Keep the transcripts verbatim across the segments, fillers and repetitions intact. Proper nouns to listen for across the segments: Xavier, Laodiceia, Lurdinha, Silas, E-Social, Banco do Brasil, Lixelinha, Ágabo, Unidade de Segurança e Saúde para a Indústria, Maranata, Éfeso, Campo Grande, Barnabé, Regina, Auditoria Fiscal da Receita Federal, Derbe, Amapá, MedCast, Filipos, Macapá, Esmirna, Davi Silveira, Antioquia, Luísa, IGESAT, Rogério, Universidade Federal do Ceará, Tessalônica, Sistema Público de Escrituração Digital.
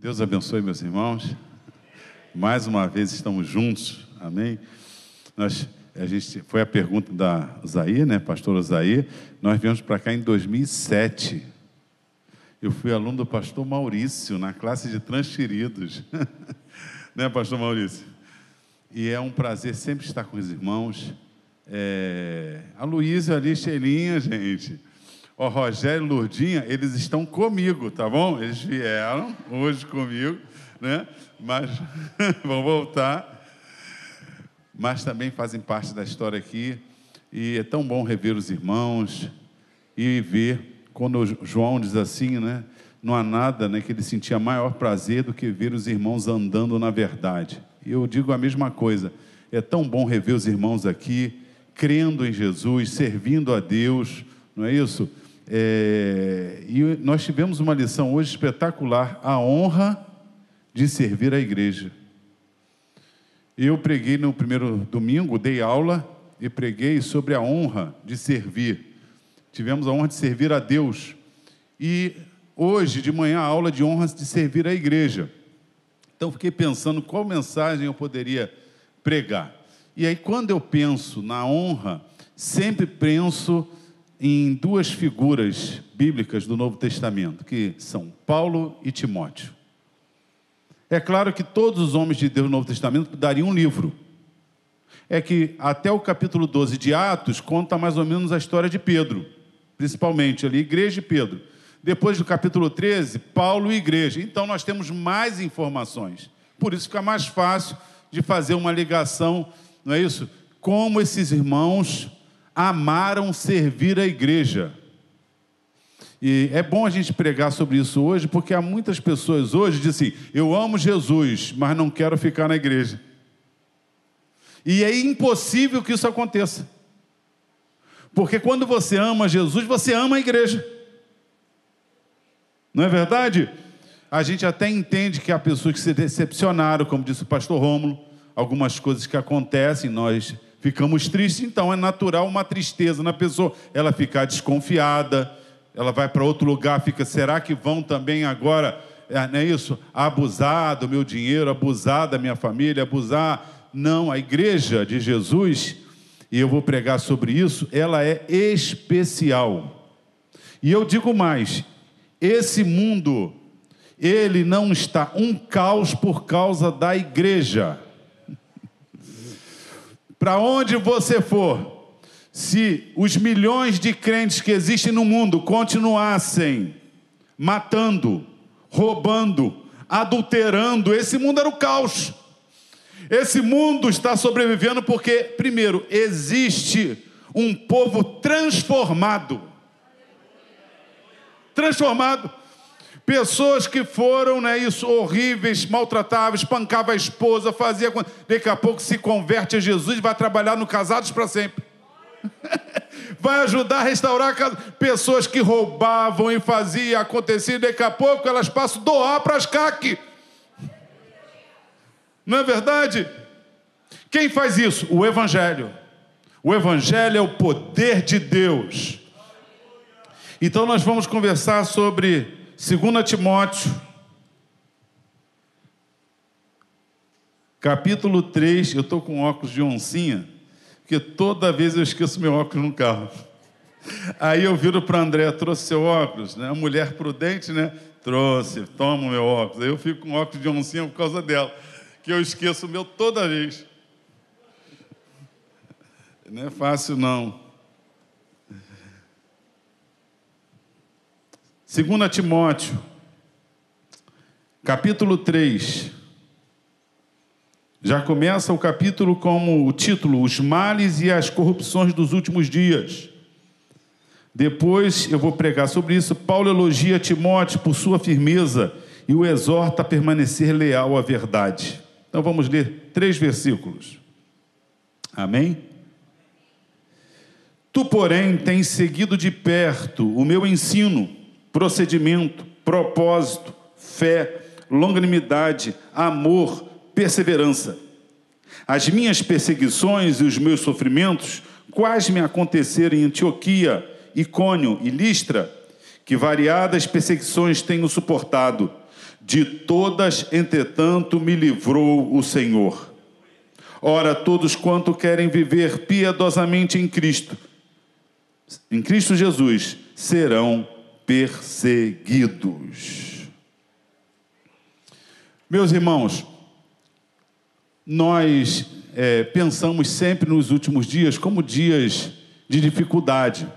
Deus abençoe, meus irmãos. Mais uma vez estamos juntos, amém? Nós, a gente, foi a pergunta da Zair, né, pastora Zair. Nós viemos para cá em dois mil e sete. Eu fui aluno do pastor Maurício, na classe de transferidos. Né, pastor Maurício? E é um prazer sempre estar com os irmãos. É... A Luísa, a Lixelinha, gente... O Rogério e Lurdinha, eles estão comigo, tá bom? Eles vieram hoje comigo, né? Mas vão voltar. Mas também fazem parte da história aqui. E é tão bom rever os irmãos e ver, quando o João diz assim, né? Não há nada, né, que ele sentia maior prazer do que ver os irmãos andando na verdade. E eu digo a mesma coisa. É tão bom rever os irmãos aqui, crendo em Jesus, servindo a Deus, não é isso? É, e nós tivemos uma lição hoje espetacular, a honra de servir a igreja. Eu preguei no primeiro domingo, dei aula e preguei sobre a honra de servir. Tivemos a honra de servir a Deus. E hoje de manhã a aula de honra de servir a igreja. Então fiquei pensando qual mensagem eu poderia pregar. E aí quando eu penso na honra, sempre penso em duas figuras bíblicas do Novo Testamento, que são Paulo e Timóteo. É claro que todos os homens de Deus do Novo Testamento dariam um livro. É que até o capítulo doze de Atos conta mais ou menos a história de Pedro, principalmente ali, igreja e Pedro. Depois do capítulo treze, Paulo e igreja. Então nós temos mais informações. Por isso fica mais fácil de fazer uma ligação, não é isso? Como esses irmãos amaram servir a igreja. E é bom a gente pregar sobre isso hoje, porque há muitas pessoas hoje dizem assim: eu amo Jesus, mas não quero ficar na igreja. E é impossível que isso aconteça, porque quando você ama Jesus, você ama a igreja. Não é verdade? A gente até entende que há pessoas que se decepcionaram, como disse o pastor Rômulo, algumas coisas que acontecem, nós ficamos tristes, então é natural uma tristeza na pessoa, ela ficar desconfiada, ela vai para outro lugar, fica, será que vão também agora, não é isso? Abusar do meu dinheiro, abusar da minha família, abusar. Não, a igreja de Jesus, e eu vou pregar sobre isso, ela é especial. E eu digo mais, esse mundo, ele não está um caos por causa da igreja. Para onde você for, se os milhões de crentes que existem no mundo continuassem matando, roubando, adulterando, esse mundo era o caos. Esse mundo está sobrevivendo porque, primeiro, existe um povo transformado. Transformado. Pessoas que foram, né, isso, horríveis, maltratáveis, espancava a esposa, fazia... Daqui a pouco se converte a Jesus e vai trabalhar no Casados para Sempre. Vai ajudar a restaurar a casa. Pessoas que roubavam e faziam, acontecia, daqui a pouco elas passam a doar para as C A C. Não é verdade? Quem faz isso? O Evangelho. O Evangelho é o poder de Deus. Então nós vamos conversar sobre... Segunda Timóteo, capítulo três, eu estou com óculos de oncinha, porque toda vez eu esqueço meu óculos no carro. Aí eu viro para André, trouxe seu óculos, né? A mulher prudente, né? Trouxe, toma meu óculos. Aí eu fico com óculos de oncinha por causa dela, que eu esqueço o meu toda vez. Não é fácil, não. Segunda Timóteo, capítulo três, já começa o capítulo como o título, os males e as corrupções dos últimos dias. Depois eu vou pregar sobre isso. Paulo elogia Timóteo por sua firmeza e o exorta a permanecer leal à verdade. Então vamos ler três versículos, amém? Tu, porém, tens seguido de perto o meu ensino, procedimento, propósito, fé, longanimidade, amor, perseverança. As minhas perseguições e os meus sofrimentos, quais me aconteceram em Antioquia, Icônio e Listra, que variadas perseguições tenho suportado, De todas, entretanto, me livrou o Senhor. Ora, todos quanto querem viver piedosamente em Cristo, em Cristo Jesus, serão perseguidos. Meus irmãos, nós é, pensamos sempre nos últimos dias como dias de dificuldade.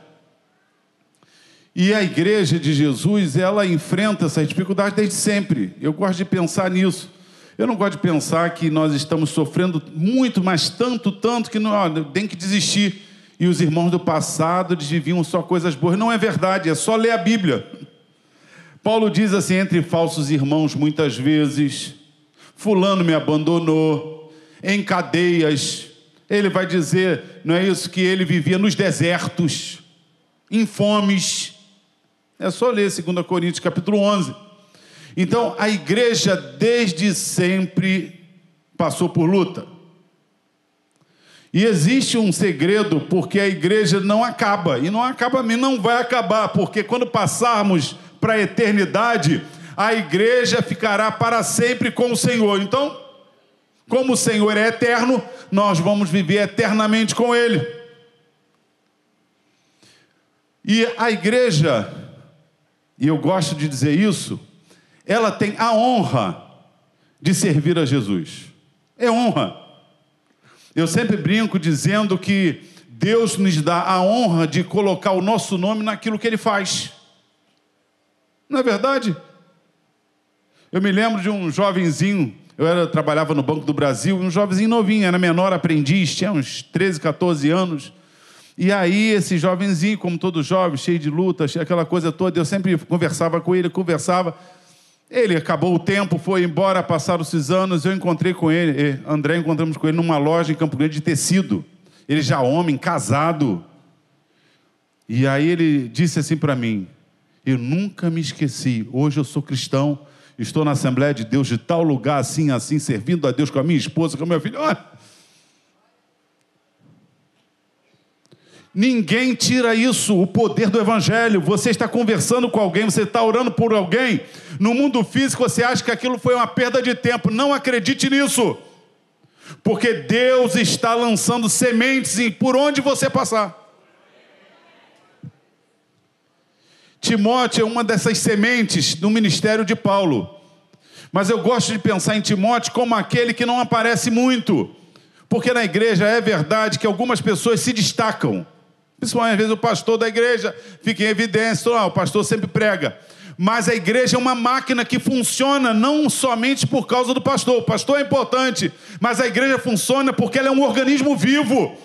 E a igreja de Jesus, ela enfrenta essas dificuldades desde sempre. Eu gosto de pensar nisso. Eu não gosto de pensar que nós estamos sofrendo muito, mas tanto, tanto, que não, tem que desistir. E os irmãos do passado viviam só coisas boas. Não é verdade, é só ler a Bíblia. Paulo diz assim, entre falsos irmãos, muitas vezes, fulano me abandonou, em cadeias. Ele vai dizer, não é isso, que ele vivia nos desertos, em fomes. É só ler dois Coríntios, capítulo onze. Então, a igreja, desde sempre, passou por luta. E existe um segredo, porque a igreja não acaba. E não acaba, não vai acabar, porque quando passarmos para a eternidade, a igreja ficará para sempre com o Senhor. Então, como o Senhor é eterno, nós vamos viver eternamente com Ele. E a igreja, e eu gosto de dizer isso, ela tem a honra de servir a Jesus. É honra. Eu sempre brinco dizendo que Deus nos dá a honra de colocar o nosso nome naquilo que Ele faz. Não é verdade? Eu me lembro de um jovenzinho, eu era, trabalhava no Banco do Brasil, um jovenzinho novinho, era menor aprendiz, tinha uns treze, quatorze anos. E aí esse jovenzinho, como todo jovem, cheio de luta, cheio, aquela coisa toda, eu sempre conversava com ele, conversava... Ele acabou o tempo, foi embora, passaram esses anos, eu encontrei com ele, André, encontramos com ele numa loja em Campo Grande de tecido. Ele já homem, casado. E aí ele disse assim para mim, eu nunca me esqueci, hoje eu sou cristão, estou na Assembleia de Deus de tal lugar, assim, assim, servindo a Deus com a minha esposa, com o meu filho. Olha. Ninguém tira isso, o poder do Evangelho. Você está conversando com alguém, você está orando por alguém. No mundo físico você acha que aquilo foi uma perda de tempo. Não acredite nisso, porque Deus está lançando sementes em por onde você passar. Timóteo é uma dessas sementes do ministério de Paulo. Mas eu gosto de pensar em Timóteo como aquele que não aparece muito, porque na igreja é verdade que algumas pessoas se destacam. Principalmente, às vezes, o pastor da igreja fica em evidência, ah, o pastor sempre prega. Mas a igreja é uma máquina que funciona não somente por causa do pastor. O pastor é importante, mas a igreja funciona porque ela é um organismo vivo.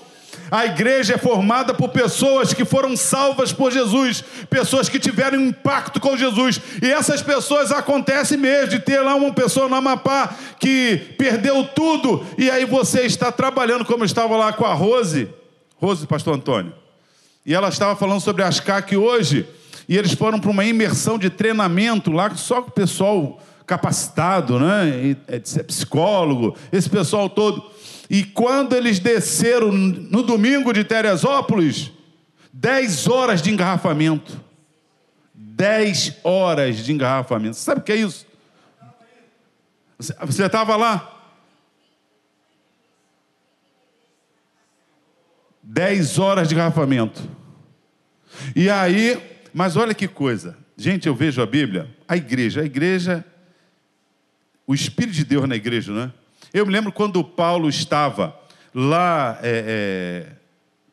A igreja é formada por pessoas que foram salvas por Jesus, pessoas que tiveram um impacto com Jesus. E essas pessoas acontecem mesmo, de ter lá uma pessoa no Amapá que perdeu tudo. E aí você está trabalhando, como eu estava lá com a Rose, Rose do pastor Antônio. E ela estava falando sobre as C A C hoje, e eles foram para uma imersão de treinamento lá, só com o pessoal capacitado, né? É psicólogo, esse pessoal todo. E quando eles desceram no domingo de Teresópolis, dez horas de engarrafamento. dez horas de engarrafamento. Você sabe o que é isso? Você estava lá? dez horas de engarrafamento. E aí, mas olha que coisa. Gente, eu vejo a Bíblia, a igreja, a igreja, o Espírito de Deus na igreja, né? Eu me lembro quando Paulo estava lá é, é,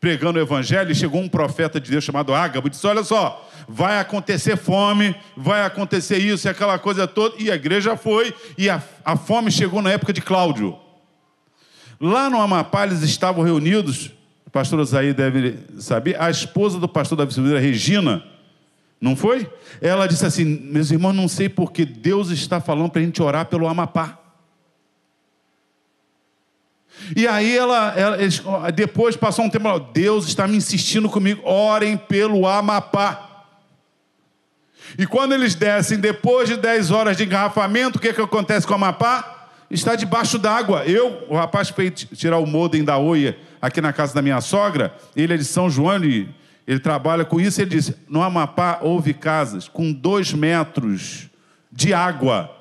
pregando o Evangelho, e chegou um profeta de Deus chamado Ágabo, e disse, olha só, vai acontecer fome, vai acontecer isso e aquela coisa toda, e a igreja foi, e a, a fome chegou na época de Cláudio. Lá no Amapá, eles estavam reunidos... Pastor Zair deve saber, a esposa do pastor Davi Silveira, Regina, não foi? Ela disse assim, meus irmãos, não sei porque Deus está falando para a gente orar pelo Amapá. E aí ela, ela depois passou um tempo, ela, Deus está me insistindo comigo, orem pelo Amapá. E quando eles descem, depois de dez horas de engarrafamento, o que, é que acontece com o Amapá? Está debaixo d'água. Eu, o rapaz que foi tirar o modem da oia aqui na casa da minha sogra, ele é de São João e ele trabalha com isso, ele disse, no Amapá houve casas com dois metros de água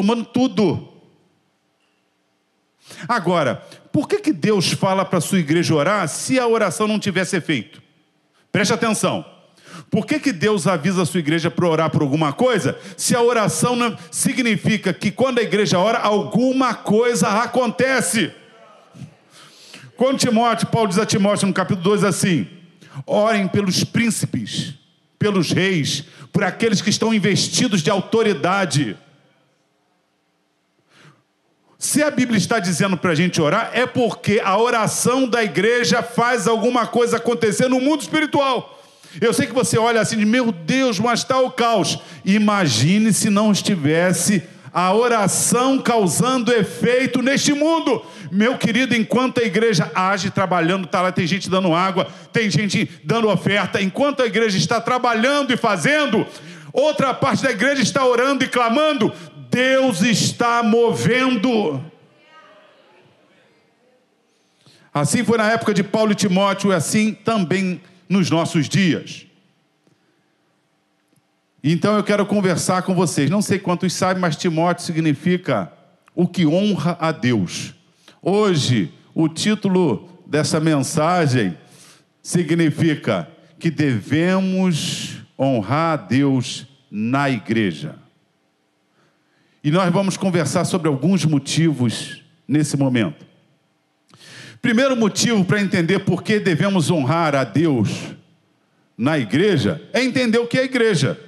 tomando tudo. Agora, por que que Deus fala para a sua igreja orar se a oração não tivesse efeito? Preste atenção. Por que que Deus avisa a sua igreja para orar por alguma coisa, se a oração não significa que quando a igreja ora, alguma coisa acontece? Quando Timóteo, Paulo diz a Timóteo no capítulo dois assim: orem pelos príncipes, pelos reis, por aqueles que estão investidos de autoridade. Se a Bíblia está dizendo para a gente orar, é porque a oração da igreja faz alguma coisa acontecer no mundo espiritual. Eu sei que você olha assim, de meu Deus, mas está o caos. Imagine se não estivesse a oração causando efeito neste mundo. Meu querido, enquanto a igreja age, trabalhando, está lá, tem gente dando água, tem gente dando oferta. Enquanto a igreja está trabalhando e fazendo, outra parte da igreja está orando e clamando. Deus está movendo. Assim foi na época de Paulo e Timóteo, e assim também nos nossos dias. Então eu quero conversar com vocês. Não sei quantos sabem, mas Timóteo significa o que honra a Deus. Hoje, o título dessa mensagem significa que devemos honrar a Deus na igreja. E nós vamos conversar sobre alguns motivos nesse momento. Primeiro motivo para entender por que devemos honrar a Deus na igreja é entender o que é a igreja.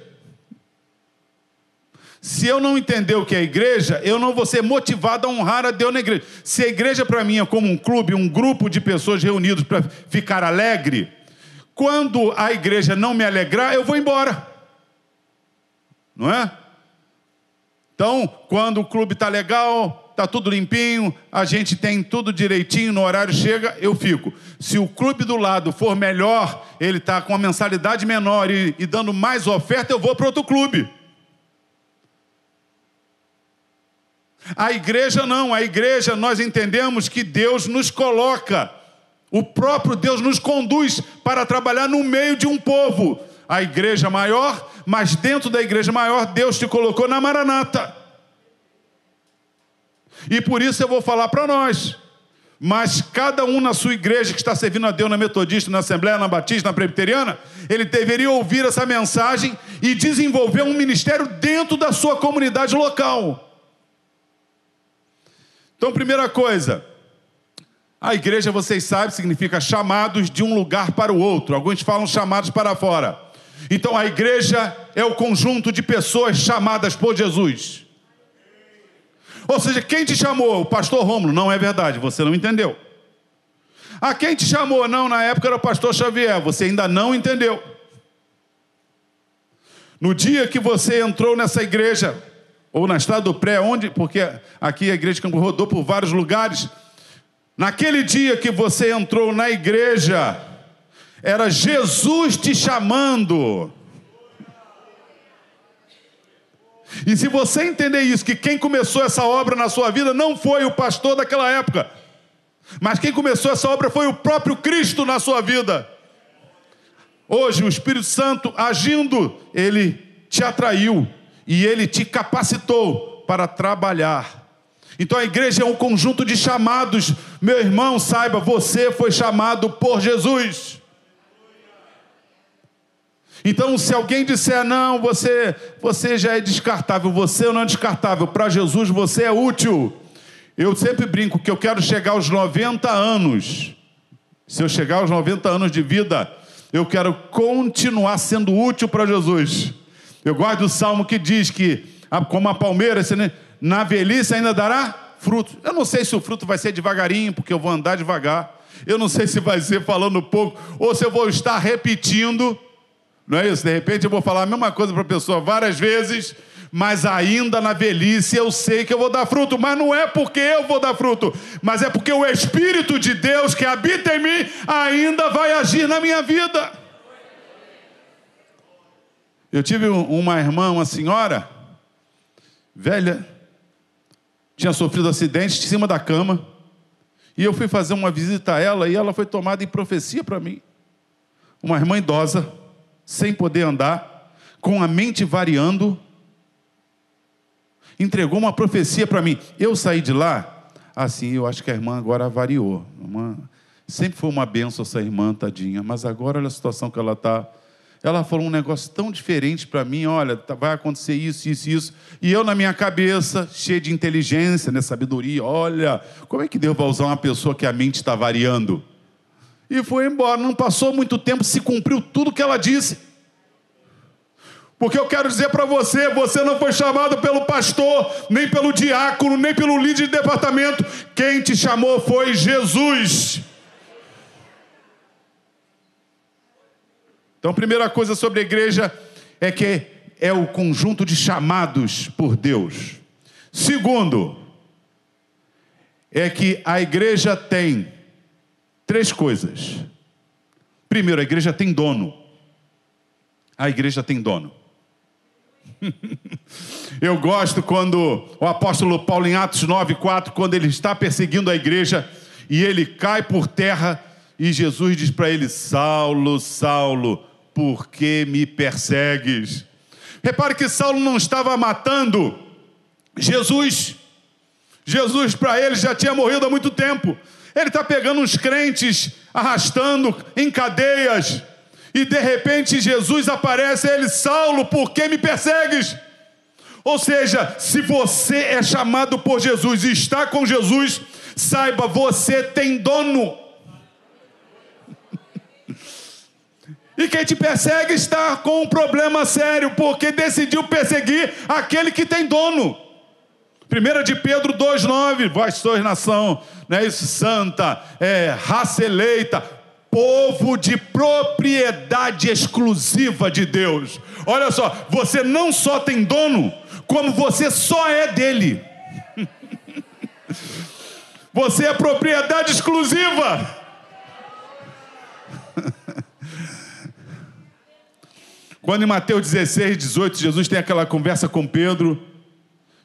Se eu não entender o que é a igreja, eu não vou ser motivado a honrar a Deus na igreja. Se a igreja para mim é como um clube, um grupo de pessoas reunidos para ficar alegre, quando a igreja não me alegrar, eu vou embora. Não é? Então, quando o clube está legal, está tudo limpinho, a gente tem tudo direitinho, no horário chega, eu fico. Se o clube do lado for melhor, ele está com a mensalidade menor e, e dando mais oferta, eu vou para outro clube. A igreja não, a igreja nós entendemos que Deus nos coloca, o próprio Deus nos conduz para trabalhar no meio de um povo. A igreja maior, mas dentro da igreja maior, Deus te colocou na Maranata. E por isso eu vou falar para nós, mas cada um na sua igreja que está servindo a Deus, na metodista, na Assembleia, na Batista, na Presbiteriana, ele deveria ouvir essa mensagem e desenvolver um ministério dentro da sua comunidade local. Então, primeira coisa, a igreja, vocês sabem, significa chamados de um lugar para o outro. Alguns falam chamados para fora. Então, a igreja é o conjunto de pessoas chamadas por Jesus. Ou seja, quem te chamou? O pastor Rômulo. Não é verdade, você não entendeu. Ah, quem te chamou? Não, na época era o pastor Xavier. Você ainda não entendeu. No dia que você entrou nessa igreja, ou na Estrada do Pré, onde, porque aqui a igreja rodou por vários lugares, naquele dia que você entrou na igreja, era Jesus te chamando. E se você entender isso, que quem começou essa obra na sua vida não foi o pastor daquela época, mas quem começou essa obra foi o próprio Cristo na sua vida. Hoje, o Espírito Santo agindo, ele te atraiu e ele te capacitou para trabalhar. Então a igreja é um conjunto de chamados. Meu irmão, saiba, você foi chamado por Jesus. Então, se alguém disser, não, você, você já é descartável, você não é descartável, para Jesus você é útil. Eu sempre brinco que eu quero chegar aos noventa anos. Se eu chegar aos noventa anos de vida, eu quero continuar sendo útil para Jesus. Eu gosto do salmo que diz que, como a palmeira, na velhice ainda dará fruto. Eu não sei se o fruto vai ser devagarinho, porque eu vou andar devagar. Eu não sei se vai ser falando pouco, ou se eu vou estar repetindo. Não é isso? De repente eu vou falar a mesma coisa para a pessoa várias vezes, mas ainda na velhice eu sei que eu vou dar fruto. Mas não é porque eu vou dar fruto, mas é porque o Espírito de Deus que habita em mim ainda vai agir na minha vida. Eu tive uma irmã, uma senhora velha, tinha sofrido acidente em cima da cama, e eu fui fazer uma visita a ela, e ela foi tomada em profecia para mim. Uma irmã idosa, sem poder andar, com a mente variando, entregou uma profecia para mim. Eu saí de lá, assim, eu acho que a irmã agora avariou. Uma, sempre foi uma bênção essa irmã, tadinha, mas agora olha a situação que ela está. Ela falou um negócio tão diferente para mim, olha, vai acontecer isso, isso, isso. E eu na minha cabeça, cheio de inteligência, né, sabedoria, olha, como é que Deus vai usar uma pessoa que a mente está variando? E foi embora, não passou muito tempo, se cumpriu tudo que ela disse. Porque eu quero dizer para você, você não foi chamado pelo pastor, nem pelo diácono, nem pelo líder de departamento. Quem te chamou foi Jesus. Então, a primeira coisa sobre a igreja é que é o conjunto de chamados por Deus. Segundo, é que a igreja tem três coisas. Primeiro, a igreja tem dono. A igreja tem dono. Eu gosto quando o apóstolo Paulo, em Atos nove, quatro, quando ele está perseguindo a igreja e ele cai por terra e Jesus diz para ele: Saulo, Saulo, por que me persegues? Repare que Saulo não estava matando Jesus. Jesus para ele já tinha morrido há muito tempo. Ele está pegando uns crentes, arrastando em cadeias, e de repente Jesus aparece a ele: Saulo, por que me persegues? Ou seja, se você é chamado por Jesus e está com Jesus, saiba, você tem dono. E quem te persegue está com um problema sério, porque decidiu perseguir aquele que tem dono. primeira de Pedro dois, nove, vós sois nação, não é isso? Santa, é, raça eleita, povo de propriedade exclusiva de Deus. Olha só, você não só tem dono, como você só é dele. Você é propriedade exclusiva. Quando em Mateus dezesseis, dezoito, Jesus tem aquela conversa com Pedro,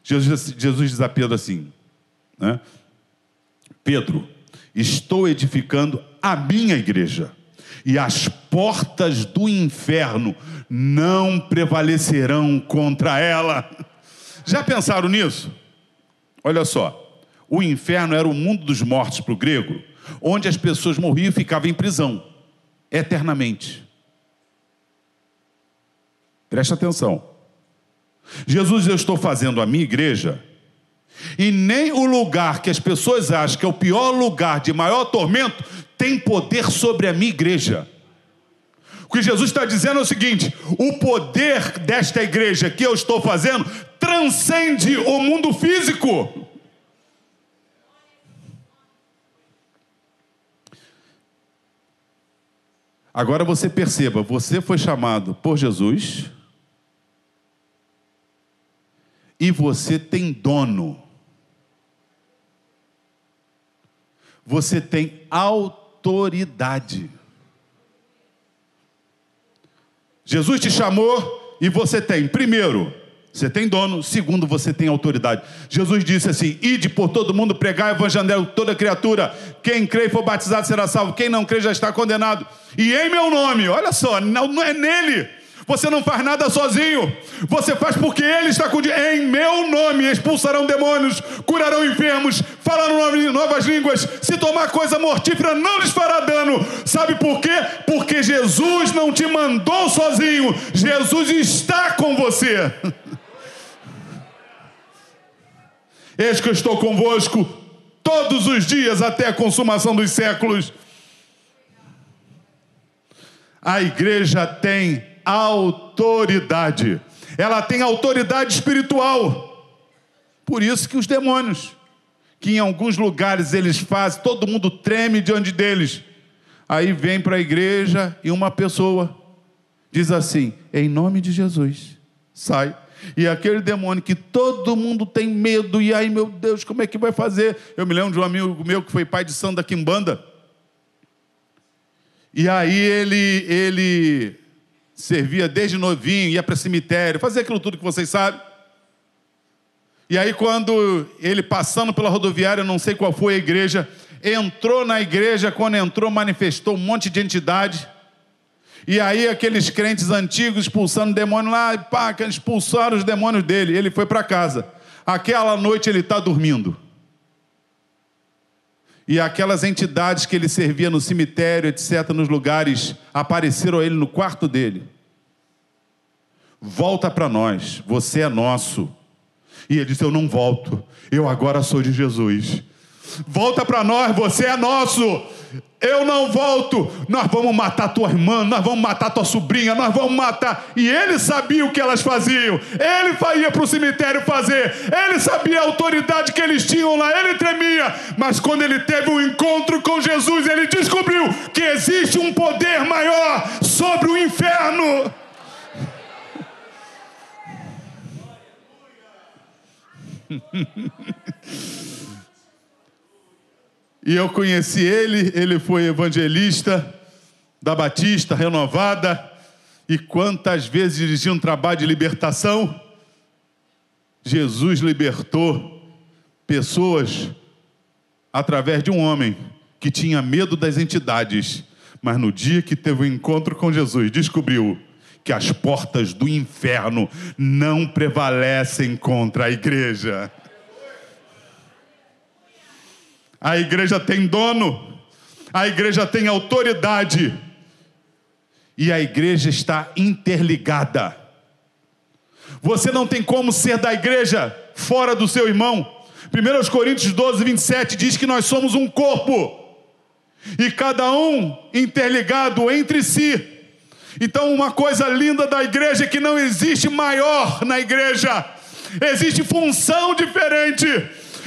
Jesus, Jesus diz a Pedro assim, né? Pedro, estou edificando a minha igreja, e as portas do inferno não prevalecerão contra ela. Já pensaram nisso? Olha só, o inferno era o mundo dos mortos para o grego, onde as pessoas morriam e ficavam em prisão, eternamente. Preste atenção. Jesus, eu estou fazendo a minha igreja, e nem o lugar que as pessoas acham que é o pior lugar de maior tormento tem poder sobre a minha igreja. O que Jesus está dizendo é o seguinte: o poder desta igreja que eu estou fazendo transcende o mundo físico. Agora você perceba, você foi chamado por Jesus e você tem dono. Você tem autoridade. Jesus te chamou e você tem, primeiro, você tem dono, segundo, você tem autoridade. Jesus disse assim: ide por todo mundo, pregar o evangelho a toda criatura, quem crê e for batizado será salvo, quem não crê já está condenado. E em meu nome, olha só, não é nele. Você não faz nada sozinho. Você faz porque Ele está com... Em meu nome expulsarão demônios, curarão enfermos, falarão novas línguas. Se tomar coisa mortífera, não lhes fará dano. Sabe por quê? Porque Jesus não te mandou sozinho. Jesus está com você. Eis que eu estou convosco todos os dias até a consumação dos séculos. A igreja tem autoridade, ela tem autoridade espiritual, por isso que os demônios, que em alguns lugares eles fazem, todo mundo treme diante deles, aí vem para a igreja e uma pessoa diz assim: em nome de Jesus, sai, e aquele demônio que todo mundo tem medo, e aí, meu Deus, como é que vai fazer? Eu me lembro de um amigo meu que foi pai de santo da Quimbanda, e aí ele, ele... servia desde novinho, ia para cemitério, fazia aquilo tudo que vocês sabem. E aí quando ele, passando pela rodoviária, não sei qual foi a igreja, entrou na igreja, quando entrou manifestou um monte de entidade. E aí aqueles crentes antigos expulsando demônio lá, pá, expulsaram os demônios dele, ele foi para casa. Aquela noite ele está dormindo. E aquelas entidades que ele servia no cemitério, etcétera, nos lugares, apareceram a ele no quarto dele. Volta para nós, você é nosso. E ele disse, eu não volto, eu agora sou de Jesus. Volta para nós, você é nosso. Eu não volto. Nós vamos matar tua irmã, nós vamos matar tua sobrinha, nós vamos matar. E ele sabia o que elas faziam. Ele ia para o cemitério fazer. Ele sabia a autoridade que eles tinham lá. Ele tremia. Mas quando ele teve um encontro com Jesus, ele descobriu que existe um poder maior sobre o inferno. E eu conheci ele, ele foi evangelista da Batista Renovada, e quantas vezes dirigiu um trabalho de libertação. Jesus libertou pessoas através de um homem que tinha medo das entidades, mas no dia que teve o encontro com Jesus, descobriu que as portas do inferno não prevalecem contra a igreja. A igreja tem dono, a igreja tem autoridade, e a igreja está interligada. Você não tem como ser da igreja fora do seu irmão. primeira Coríntios doze, vinte e sete diz que nós somos um corpo, e cada um interligado entre si. Então, uma coisa linda da igreja é que não existe maior na igreja, existe função diferente.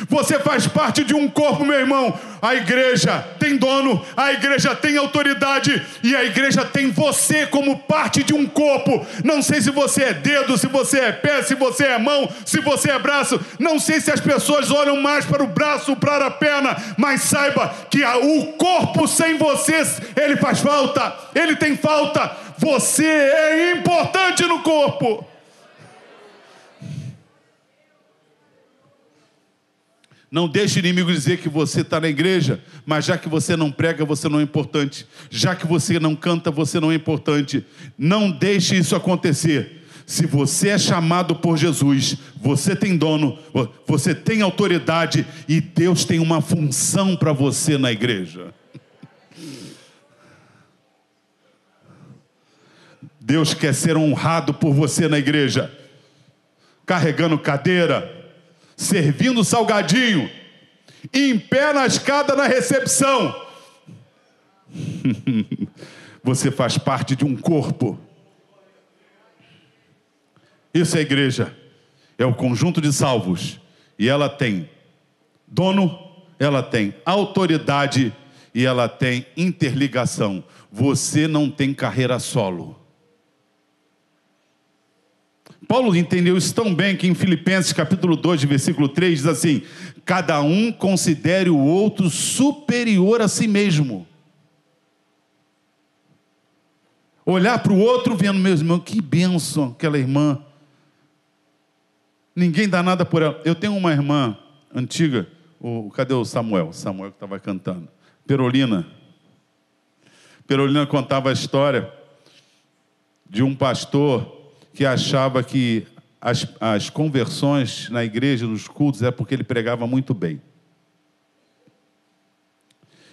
Você faz parte de um corpo, meu irmão. A igreja tem dono, a igreja tem autoridade, e a igreja tem você como parte de um corpo. Não sei se você é dedo, se você é pé, se você é mão, se você é braço. Não sei se as pessoas olham mais para o braço, para a perna, mas saiba que o corpo sem você, ele faz falta, ele tem falta. Você é importante no corpo. Não deixe o inimigo dizer que você está na igreja, mas já que você não prega, você não é importante. Já que você não canta, você não é importante. Não deixe isso acontecer. Se você é chamado por Jesus, você tem dono, você tem autoridade, e Deus tem uma função para você na igreja. Deus quer ser honrado por você na igreja, carregando cadeira, servindo salgadinho, em pé na escada na recepção. Você faz parte de um corpo. Isso é igreja, é o conjunto de salvos, e ela tem dono, ela tem autoridade, e ela tem interligação. Você não tem carreira solo. Paulo entendeu isso tão bem que em Filipenses capítulo dois, versículo três, diz assim: cada um considere o outro superior a si mesmo. Olhar para o outro vendo, meu irmão, que bênção aquela irmã. Ninguém dá nada por ela. Eu tenho uma irmã antiga, o, cadê o Samuel? Samuel que estava cantando. Perolina. Perolina contava a história de um pastor que achava que as, as conversões na igreja, nos cultos, é porque ele pregava muito bem.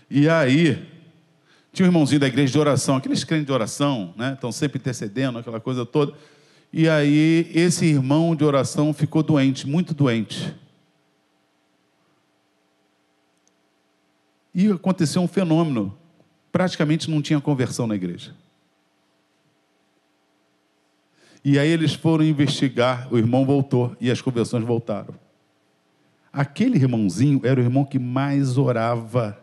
E aí, tinha um irmãozinho da igreja de oração, aqueles crentes de oração, né? Estão sempre intercedendo, aquela coisa toda. E aí, esse irmão de oração ficou doente, muito doente. E aconteceu um fenômeno. Praticamente não tinha conversão na igreja. E aí eles foram investigar, o irmão voltou e as conversões voltaram. Aquele irmãozinho era o irmão que mais orava.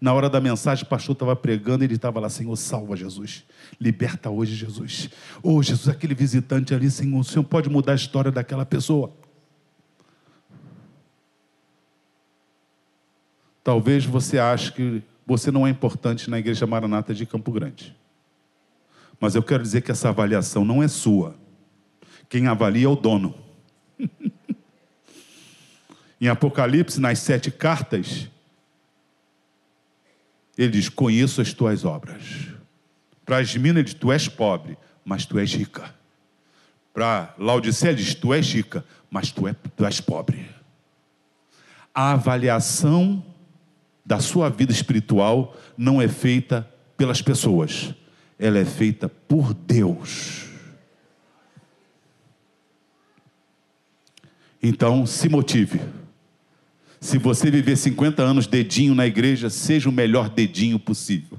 Na hora da mensagem, o pastor estava pregando e ele estava lá: Senhor, salva Jesus, liberta hoje Jesus. Oh Jesus, aquele visitante ali, Senhor, o Senhor pode mudar a história daquela pessoa. Talvez você ache que você não é importante na igreja Maranata de Campo Grande. Mas eu quero dizer que essa avaliação não é sua. Quem avalia é o dono. Em Apocalipse, nas sete cartas, ele diz: conheço as tuas obras. Para Esmirna, ele diz: tu és pobre, mas tu és rica. Para Laodiceia, ele diz: tu és rica, mas tu, é, tu és pobre. A avaliação da sua vida espiritual não é feita pelas pessoas, ela é feita por Deus. Então, se motive. Se você viver cinquenta anos dedinho na igreja, seja o melhor dedinho possível.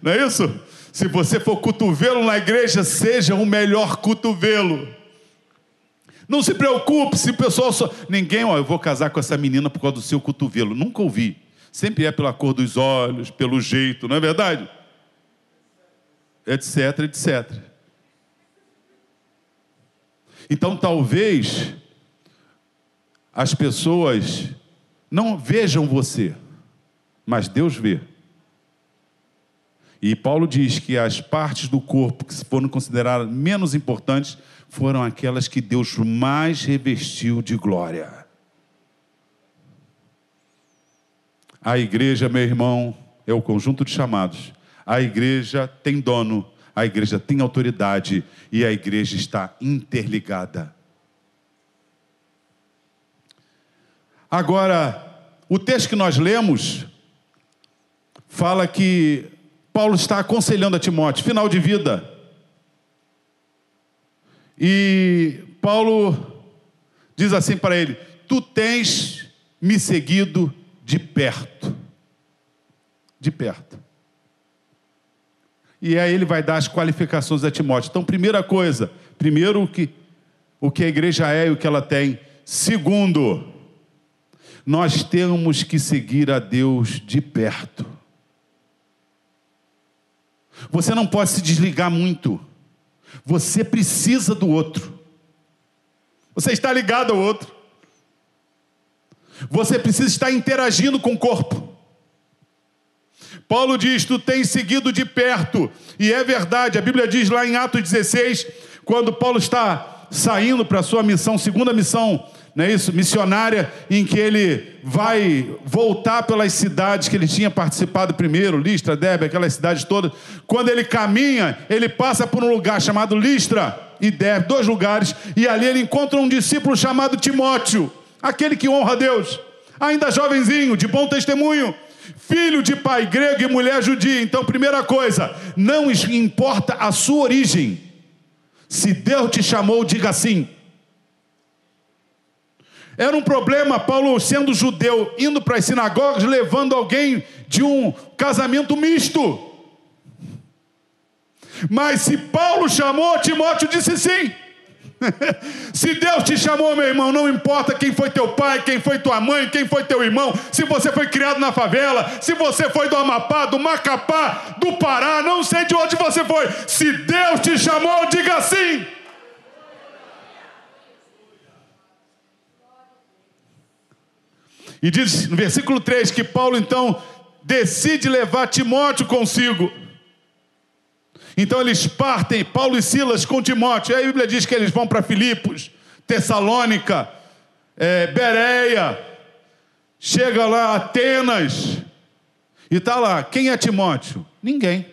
Não é isso? Se você for cotovelo na igreja, seja o melhor cotovelo. Não se preocupe se o pessoal só... Ninguém, ó, eu vou casar com essa menina por causa do seu cotovelo. Nunca ouvi. Sempre é pela cor dos olhos, pelo jeito, não é verdade? Etc, etcétera. Então, talvez as pessoas não vejam você, mas Deus vê. E Paulo diz que as partes do corpo que foram consideradas menos importantes foram aquelas que Deus mais revestiu de glória. A igreja, meu irmão, é o conjunto de chamados. A igreja tem dono, a igreja tem autoridade e a igreja está interligada. Agora, o texto que nós lemos fala que Paulo está aconselhando a Timóteo, final de vida. E Paulo diz assim para ele: tu tens me seguido de perto. De perto. E aí ele vai dar as qualificações a Timóteo. Então, primeira coisa, primeiro o que, o que a igreja é e o que ela tem. Segundo, nós temos que seguir a Deus de perto. Você não pode se desligar muito. Você precisa do outro. Você está ligado ao outro. Você precisa estar interagindo com o corpo. Paulo diz: tu tens seguido de perto. E é verdade. A Bíblia diz lá em Atos dezesseis, quando Paulo está saindo para a sua missão, segunda missão, não é isso? Missionária, em que ele vai voltar pelas cidades que ele tinha participado primeiro, Listra, Derbe, aquelas cidades todas. Quando ele caminha, ele passa por um lugar chamado Listra e Derbe, dois lugares, e ali ele encontra um discípulo chamado Timóteo, aquele que honra a Deus, ainda jovenzinho, de bom testemunho, filho de pai grego e mulher judia. Então, primeira coisa, não importa a sua origem, se Deus te chamou, diga sim. Era um problema Paulo, sendo judeu, indo para as sinagogas, levando alguém de um casamento misto. Mas se Paulo chamou, Timóteo disse sim. Se Deus te chamou, meu irmão, não importa quem foi teu pai, quem foi tua mãe, quem foi teu irmão, se você foi criado na favela, se você foi do Amapá, do Macapá, do Pará, não sei de onde você foi. Se Deus te chamou, diga sim. E diz no versículo três que Paulo então decide levar Timóteo consigo. Então eles partem, Paulo e Silas com Timóteo. Aí a Bíblia diz que eles vão para Filipos, Tessalônica, é, Bereia, chega lá Atenas, e está lá, quem é Timóteo? Ninguém.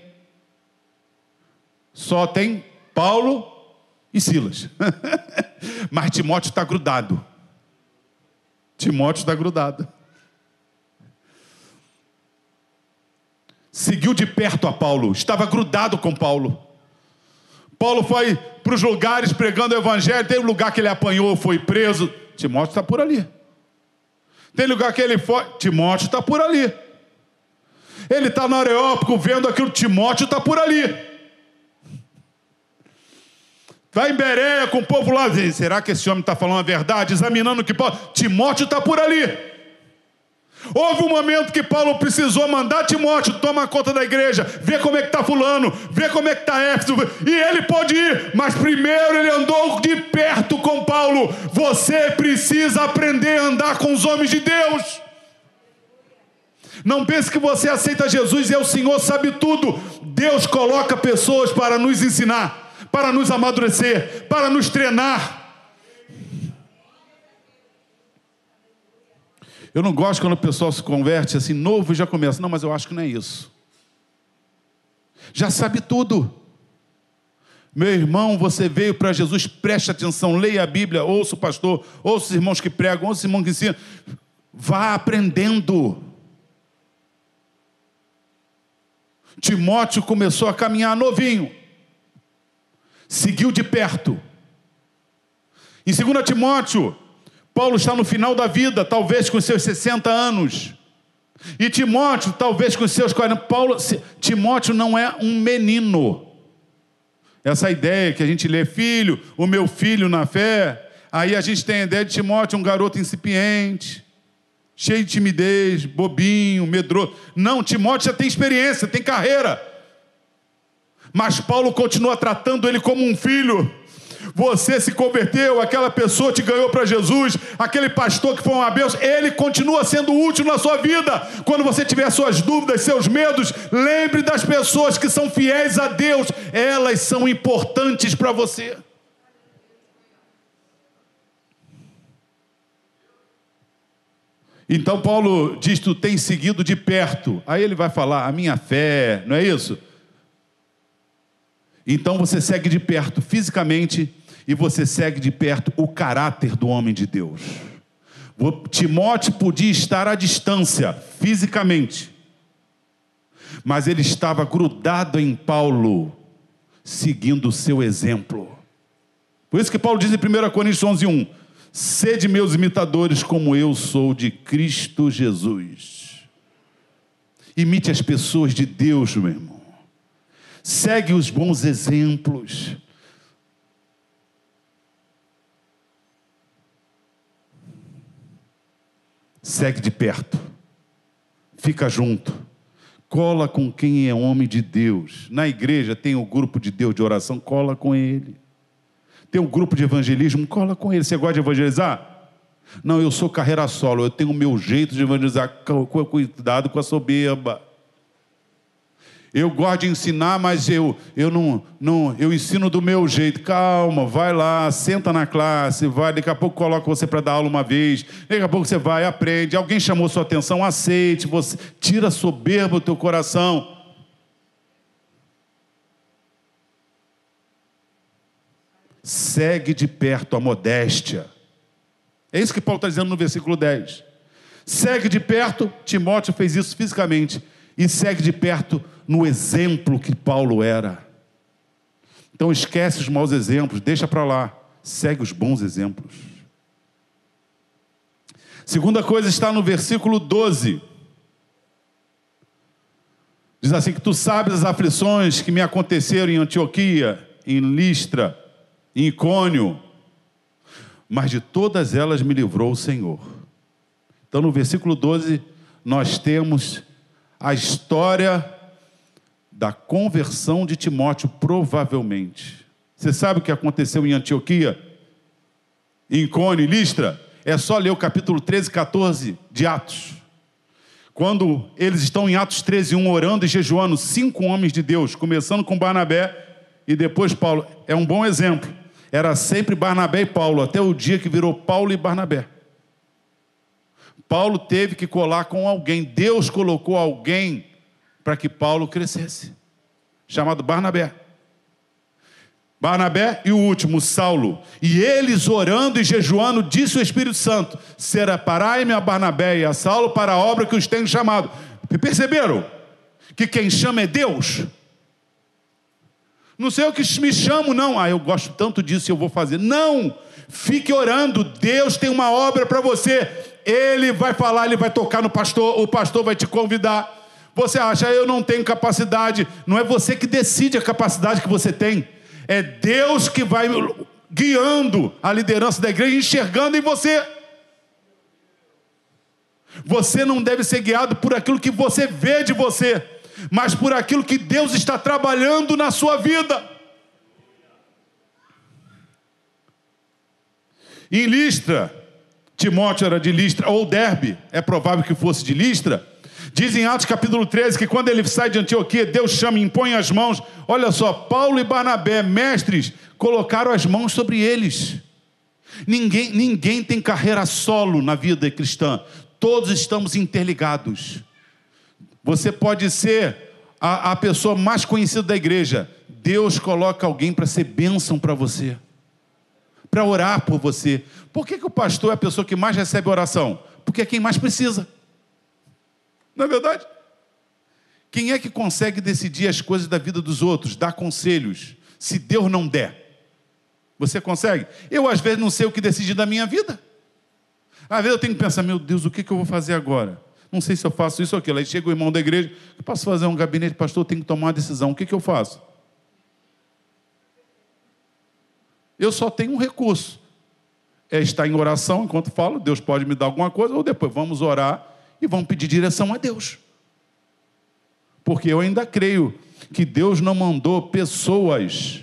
Só tem Paulo e Silas. Mas Timóteo está grudado. Timóteo está grudado. Seguiu de perto a Paulo, estava grudado com Paulo. Paulo foi para os lugares pregando o evangelho. Tem um lugar que ele apanhou, foi preso. Timóteo está por ali. Tem lugar que ele foi. Timóteo está por ali. Ele está no Areópago vendo aquilo. Timóteo está por ali. Vai em Bereia com o povo lá, diz, será que esse homem está falando a verdade? Examinando o que Paulo... Timóteo está por ali. Houve um momento que Paulo precisou mandar Timóteo tomar conta da igreja, ver como é que está fulano, ver como é que está Éfeso, e ele pôde ir, mas primeiro ele andou de perto com Paulo. Você precisa aprender a andar com os homens de Deus. Não pense que você aceita Jesus e é o Senhor, sabe tudo. Deus coloca pessoas para nos ensinar, para nos amadurecer, para nos treinar. Eu não gosto quando o pessoal se converte assim, novo, e já começa. Não, mas eu acho que não é isso. Já sabe tudo. Meu irmão, você veio para Jesus, preste atenção, leia a Bíblia, ouça o pastor, ouça os irmãos que pregam, ouça os irmãos que ensinam. vá aprendendo. Timóteo começou a caminhar novinho, seguiu de perto. Em Segundo Timóteo, Paulo está no final da vida, talvez com seus sessenta anos, e Timóteo talvez com seus quarenta. Paulo, Timóteo não é um menino. Essa ideia que a gente lê, filho, o meu filho na fé, aí a gente tem a ideia de Timóteo, um garoto incipiente, cheio de timidez, bobinho, medroso. Não, Timóteo já tem experiência, tem carreira. Mas Paulo continua tratando ele como um filho. Você se converteu, aquela pessoa te ganhou para Jesus, aquele pastor que foi uma bênção, ele continua sendo útil na sua vida. Quando você tiver suas dúvidas, seus medos, lembre das pessoas que são fiéis a Deus, elas são importantes para você. Então Paulo diz, tu tens seguido de perto, aí ele vai falar, a minha fé, não é isso? Então você segue de perto fisicamente e você segue de perto o caráter do homem de Deus. Timóteo podia estar à distância fisicamente, mas ele estava grudado em Paulo, seguindo o seu exemplo. Por isso que Paulo diz em Primeira Coríntios onze, um, sede meus imitadores como eu sou de Cristo Jesus. Imite as pessoas de Deus, meu irmão. Segue os bons exemplos. Segue de perto. Fica junto. Cola com quem é homem de Deus. Na igreja tem o grupo de Deus de oração, cola com ele. Tem o grupo de evangelismo, cola com ele. Você gosta de evangelizar? Não, eu sou carreira solo, eu tenho o meu jeito de evangelizar. Cuidado com a soberba. Eu gosto de ensinar, mas eu, eu, não, não, eu ensino do meu jeito. Calma, vai lá, senta na classe, vai, daqui a pouco coloca você para dar aula uma vez, daqui a pouco você vai, aprende, alguém chamou sua atenção, aceite, você, tira a soberba do teu coração. Segue de perto a modéstia. É isso que Paulo está dizendo no versículo dez. Segue de perto, Timóteo fez isso fisicamente, e segue de perto no exemplo que Paulo era. Então esquece os maus exemplos, deixa para lá, segue os bons exemplos. Segunda coisa está no versículo doze. Diz assim, que tu sabes as aflições que me aconteceram em Antioquia, em Listra, em Icônio, mas de todas elas me livrou o Senhor. Então no versículo doze nós temos a história da conversão de Timóteo, provavelmente. Você sabe o que aconteceu em Antioquia, em Icônio, Listra? É só ler o capítulo treze e quatorze de Atos. Quando eles estão em Atos treze, um, orando e jejuando, cinco homens de Deus, começando com Barnabé e depois Paulo. É um bom exemplo. Era sempre Barnabé e Paulo, até o dia que virou Paulo e Barnabé. Paulo teve que colar com alguém. Deus colocou alguém para que Paulo crescesse, chamado Barnabé. Barnabé e o último, Saulo. E eles, orando e jejuando, disse o Espírito Santo, separai-me a Barnabé e a Saulo para a obra que os tenho chamado. Perceberam que quem chama é Deus? Não sei o que me chamo, não. Ah, eu gosto tanto disso e eu vou fazer. Não! Fique orando. Deus tem uma obra para você. Ele vai falar, ele vai tocar no pastor, o pastor vai te convidar. Você acha, eu não tenho capacidade. Não é você que decide a capacidade que você tem. É Deus que vai guiando a liderança da igreja, enxergando em você. Você não deve ser guiado por aquilo que você vê de você, mas por aquilo que Deus está trabalhando na sua vida. Em Listra, Timóteo era de Listra, ou Derbe, é provável que fosse de Listra. Diz em Atos capítulo treze que quando ele sai de Antioquia, Deus chama e impõe as mãos. Olha só, Paulo e Barnabé, mestres, colocaram as mãos sobre eles. Ninguém, ninguém tem carreira solo na vida cristã. Todos estamos interligados. Você pode ser a, a pessoa mais conhecida da igreja. Deus coloca alguém para ser bênção para você, para orar por você. Por que que o pastor é a pessoa que mais recebe oração? porque é quem mais precisa. Não é verdade? Quem é que consegue decidir as coisas da vida dos outros, dar conselhos, se Deus não der? Você consegue? Eu, às vezes, não sei o que decidir da minha vida. Às vezes eu tenho que pensar, meu Deus, o que eu vou fazer agora? Não sei se eu faço isso ou aquilo. Aí chega o irmão da igreja, eu posso fazer um gabinete, pastor, eu tenho que tomar uma decisão, o que eu faço? Eu só tenho um recurso, é estar em oração, enquanto falo, Deus pode me dar alguma coisa, ou depois vamos orar e vamos pedir direção a Deus. Porque eu ainda creio que Deus não mandou pessoas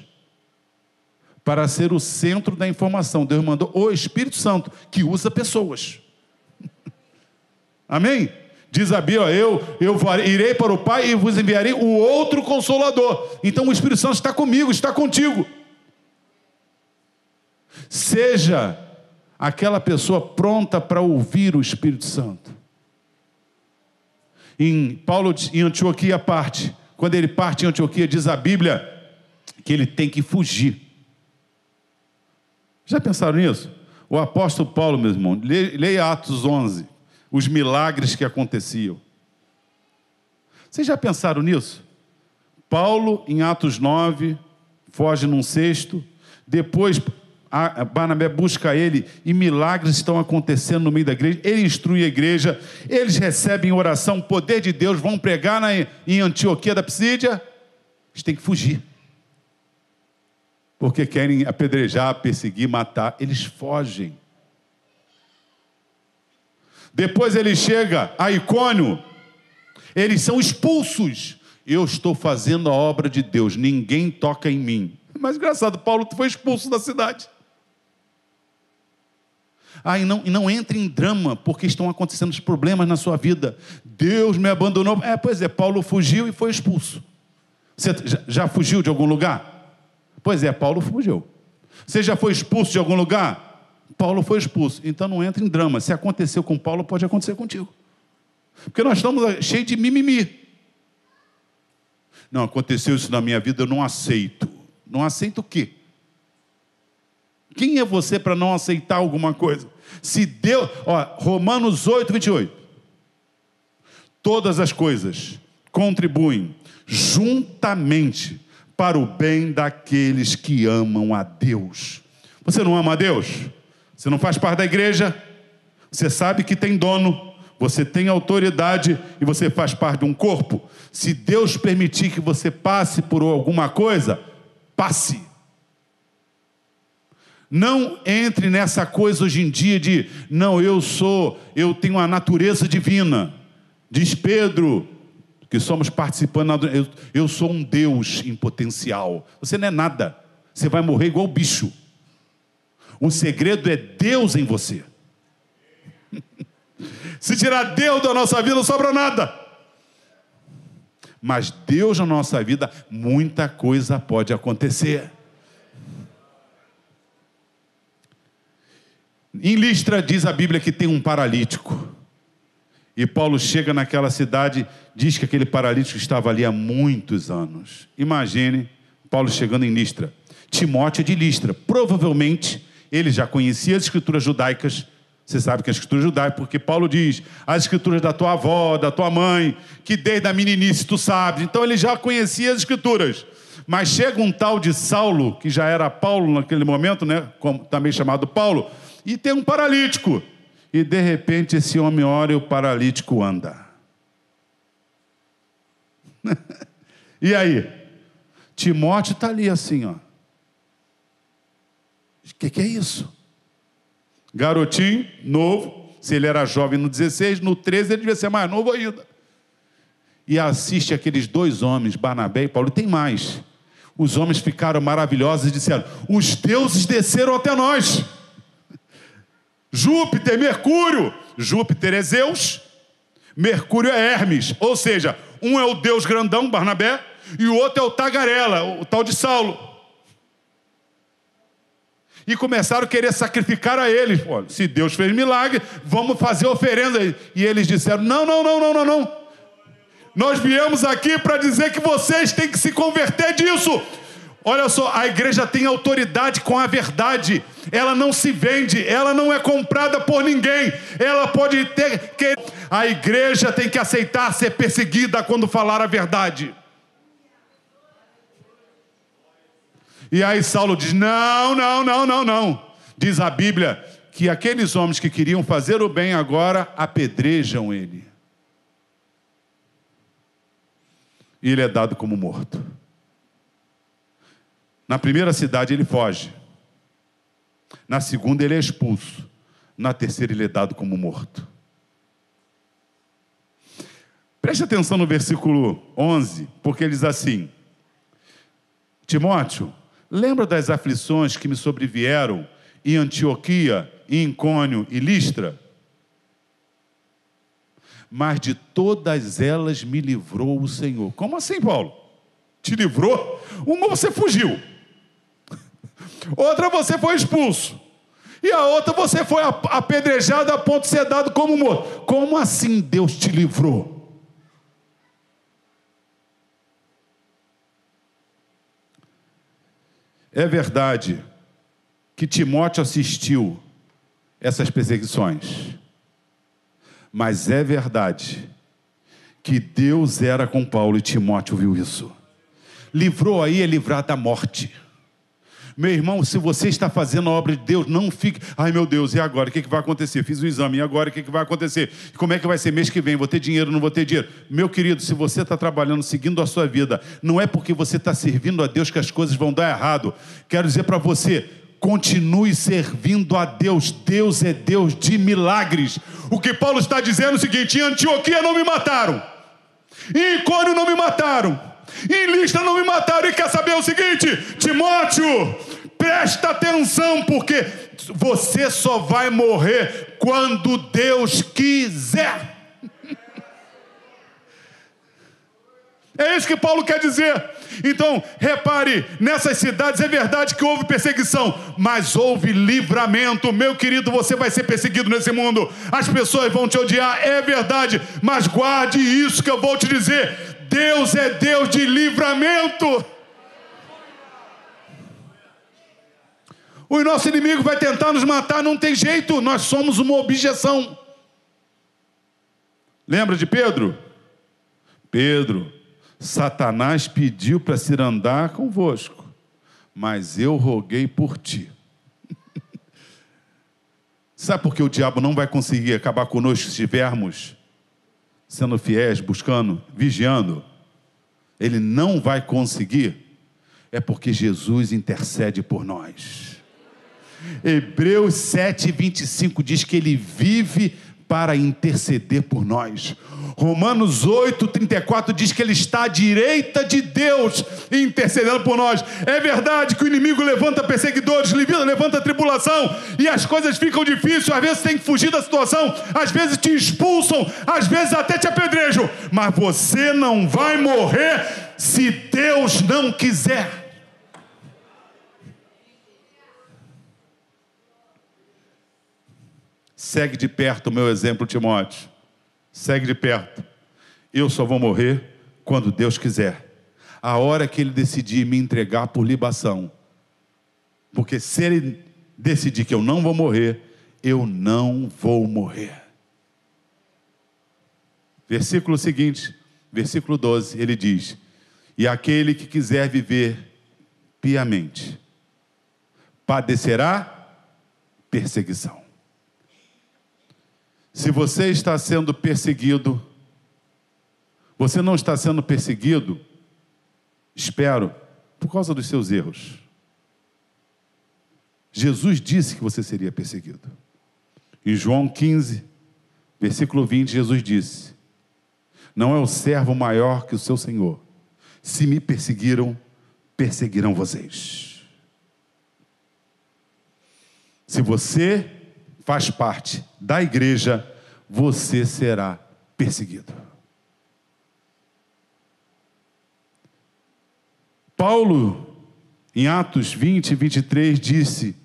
para ser o centro da informação. Deus mandou o Espírito Santo, que usa pessoas. Amém? Diz a Bíblia, eu, eu irei para o Pai e vos enviarei o outro Consolador. Então o Espírito Santo está comigo, está contigo. Seja aquela pessoa pronta para ouvir o Espírito Santo. Em Paulo, em Antioquia, parte. Quando ele parte em Antioquia, diz a Bíblia que ele tem que fugir. Já pensaram nisso? O apóstolo Paulo, meu irmão, leia Atos onze, os milagres que aconteciam. Vocês já pensaram nisso? Paulo, em Atos nove, foge num cesto, depois a Barnabé busca ele e milagres estão acontecendo no meio da igreja, ele instrui a igreja, eles recebem oração, poder de Deus, vão pregar na, em Antioquia da Pisídia, eles têm que fugir, porque querem apedrejar, perseguir, matar, eles fogem. Depois ele chega a Icônio, eles são expulsos, eu estou fazendo a obra de Deus, ninguém toca em mim. Mas engraçado, Paulo foi expulso da cidade. Ah, e não, e não entre em drama, porque estão acontecendo os problemas na sua vida. Deus me abandonou. É, pois é, Paulo fugiu e foi expulso. Você já, já fugiu de algum lugar? Pois é, Paulo fugiu. Você já foi expulso de algum lugar? Paulo foi expulso. Então não entre em drama. Se aconteceu com Paulo, pode acontecer contigo. Porque nós estamos cheios de mimimi. Não, aconteceu isso na minha vida, eu não aceito. Não aceita o quê? Quem é você para não aceitar alguma coisa? Se Deus, ó, Romanos oito, vinte e oito. Todas as coisas contribuem juntamente para o bem daqueles que amam a Deus. Você não ama a Deus? Você não faz parte da igreja? Você sabe que tem dono? Você tem autoridade e você faz parte de um corpo? Se Deus permitir que você passe por alguma coisa, passe. Não entre nessa coisa hoje em dia de, não, eu sou, eu tenho a natureza divina. Diz Pedro, que somos participantes, eu, eu sou um Deus em potencial. Você não é nada. Você vai morrer igual bicho. O segredo é Deus em você. Se tirar Deus da nossa vida, não sobra nada. Mas Deus na nossa vida, muita coisa pode acontecer. Em Listra diz a Bíblia que tem um paralítico. E Paulo chega naquela cidade, diz que aquele paralítico estava ali há muitos anos. Imagine Paulo chegando em Listra. Timóteo de Listra. Provavelmente ele já conhecia as escrituras judaicas. Você sabe que é a escritura judaica, porque Paulo diz, as escrituras da tua avó, da tua mãe, que desde a meninice tu sabes. Então ele já conhecia as escrituras. Mas chega um tal de Saulo, que já era Paulo naquele momento, né? Como, também chamado Paulo, e tem um paralítico. E de repente esse homem ora e o paralítico anda. E aí? Timóteo está ali assim, ó. O que, que é isso? Garotinho, novo, se ele era jovem no dezesseis, no treze ele devia ser mais novo ainda. E assiste aqueles dois homens, Barnabé e Paulo, e tem mais. Os homens ficaram maravilhosos e disseram, os deuses desceram até nós. Júpiter, Mercúrio. Júpiter é Zeus, Mercúrio é Hermes. Ou seja, um é o deus grandão, Barnabé, e o outro é o tagarela, o tal de Saulo. E começaram a querer sacrificar a eles. Pô, se Deus fez milagre, vamos fazer oferenda. E eles disseram, não, não, não, não, não, não. Nós viemos aqui para dizer que vocês têm que se converter disso. Olha só, a igreja tem autoridade com a verdade. Ela não se vende, ela não é comprada por ninguém. Ela pode ter que... A igreja tem que aceitar ser perseguida quando falar a verdade. E aí Saulo diz, não, não, não, não, não. Diz a Bíblia que aqueles homens que queriam fazer o bem agora apedrejam ele. E ele é dado como morto. Na primeira cidade ele foge. Na segunda ele é expulso. Na terceira ele é dado como morto. Preste atenção no versículo onze, porque ele diz assim: Timóteo, lembra das aflições que me sobrevieram em Antioquia, em Icônio e Listra? Mas de todas elas me livrou o Senhor. Como assim, Paulo? Te livrou? Uma você fugiu, outra você foi expulso, e a outra você foi apedrejado a ponto de ser dado como morto. Como assim Deus te livrou? É verdade que Timóteo assistiu essas perseguições, mas é verdade que Deus era com Paulo e Timóteo viu isso. Livrou aí é livrar da morte. Meu irmão, se você está fazendo a obra de Deus, não fique... Ai, meu Deus, e agora? O que vai acontecer? Fiz o exame, e agora? O que vai acontecer? Como é que vai ser mês que vem? Vou ter dinheiro, não vou ter dinheiro? Meu querido, se você está trabalhando, seguindo a sua vida, não é porque você está servindo a Deus que as coisas vão dar errado. Quero dizer para você, continue servindo a Deus. Deus é Deus de milagres. O que Paulo está dizendo é o seguinte: em Antioquia não me mataram, em Icônio não me mataram, em Listra não me mataram. E quer saber o seguinte, Timóteo, presta atenção, porque você só vai morrer quando Deus quiser. É isso que Paulo quer dizer. Então, repare, nessas cidades é verdade que houve perseguição, mas houve livramento. Meu querido, você vai ser perseguido nesse mundo, as pessoas vão te odiar, é verdade, mas guarde isso que eu vou te dizer: Deus é Deus de livramento. O nosso inimigo vai tentar nos matar, não tem jeito, nós somos uma objeção. Lembra de Pedro? Pedro, Satanás pediu para se andar convosco, mas eu roguei por ti. Sabe por que o diabo não vai conseguir acabar conosco se estivermos sendo fiéis, buscando, vigiando? Ele não vai conseguir, é porque Jesus intercede por nós. Hebreus sete, vinte e cinco diz que ele vive para interceder por nós. Romanos oito, trinta e quatro diz que ele está à direita de Deus, intercedendo por nós. É verdade que o inimigo levanta perseguidores, levanta tribulação, e as coisas ficam difíceis. Às vezes tem que fugir da situação, às vezes te expulsam, às vezes até te apedrejam, mas você não vai morrer se Deus não quiser. Segue de perto o meu exemplo, Timóteo. Segue de perto. Eu só vou morrer quando Deus quiser. A hora que ele decidir me entregar por libação. Porque se ele decidir que eu não vou morrer, eu não vou morrer. Versículo seguinte, versículo doze, ele diz: e aquele que quiser viver piamente padecerá perseguição. Se você está sendo perseguido, você não está sendo perseguido, espero, por causa dos seus erros. Jesus disse que você seria perseguido. Em João quinze, versículo vinte, Jesus disse: não é o servo maior que o seu Senhor. Se me perseguiram, perseguirão vocês. Se você faz parte da igreja, você será perseguido. Paulo, em Atos vinte, vinte e três, disse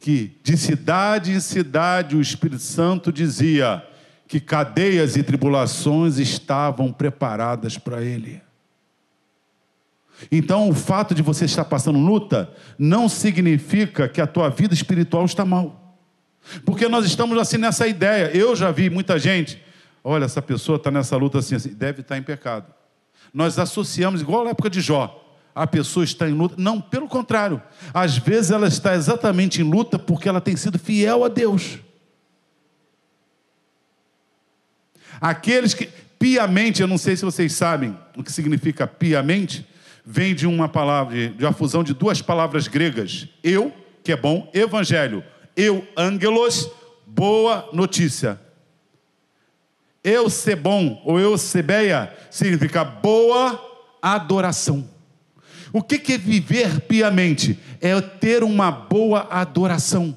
que de cidade em cidade o Espírito Santo dizia que cadeias e tribulações estavam preparadas para ele. Então, o fato de você estar passando luta não significa que a tua vida espiritual está mal. Porque nós estamos assim nessa ideia. Eu já vi muita gente, olha, essa pessoa está nessa luta assim, assim, deve estar em pecado. Nós associamos, igual na época de Jó, a pessoa está em luta. Não, pelo contrário. Às vezes ela está exatamente em luta porque ela tem sido fiel a Deus. Aqueles que, piamente, eu não sei se vocês sabem o que significa piamente, vem de uma palavra, de uma fusão de duas palavras gregas. Eu, que é bom, evangelho. Eu, angelos, boa notícia. Eu ser bom, ou eu ser beia, significa boa adoração. O que é viver piamente? É ter uma boa adoração.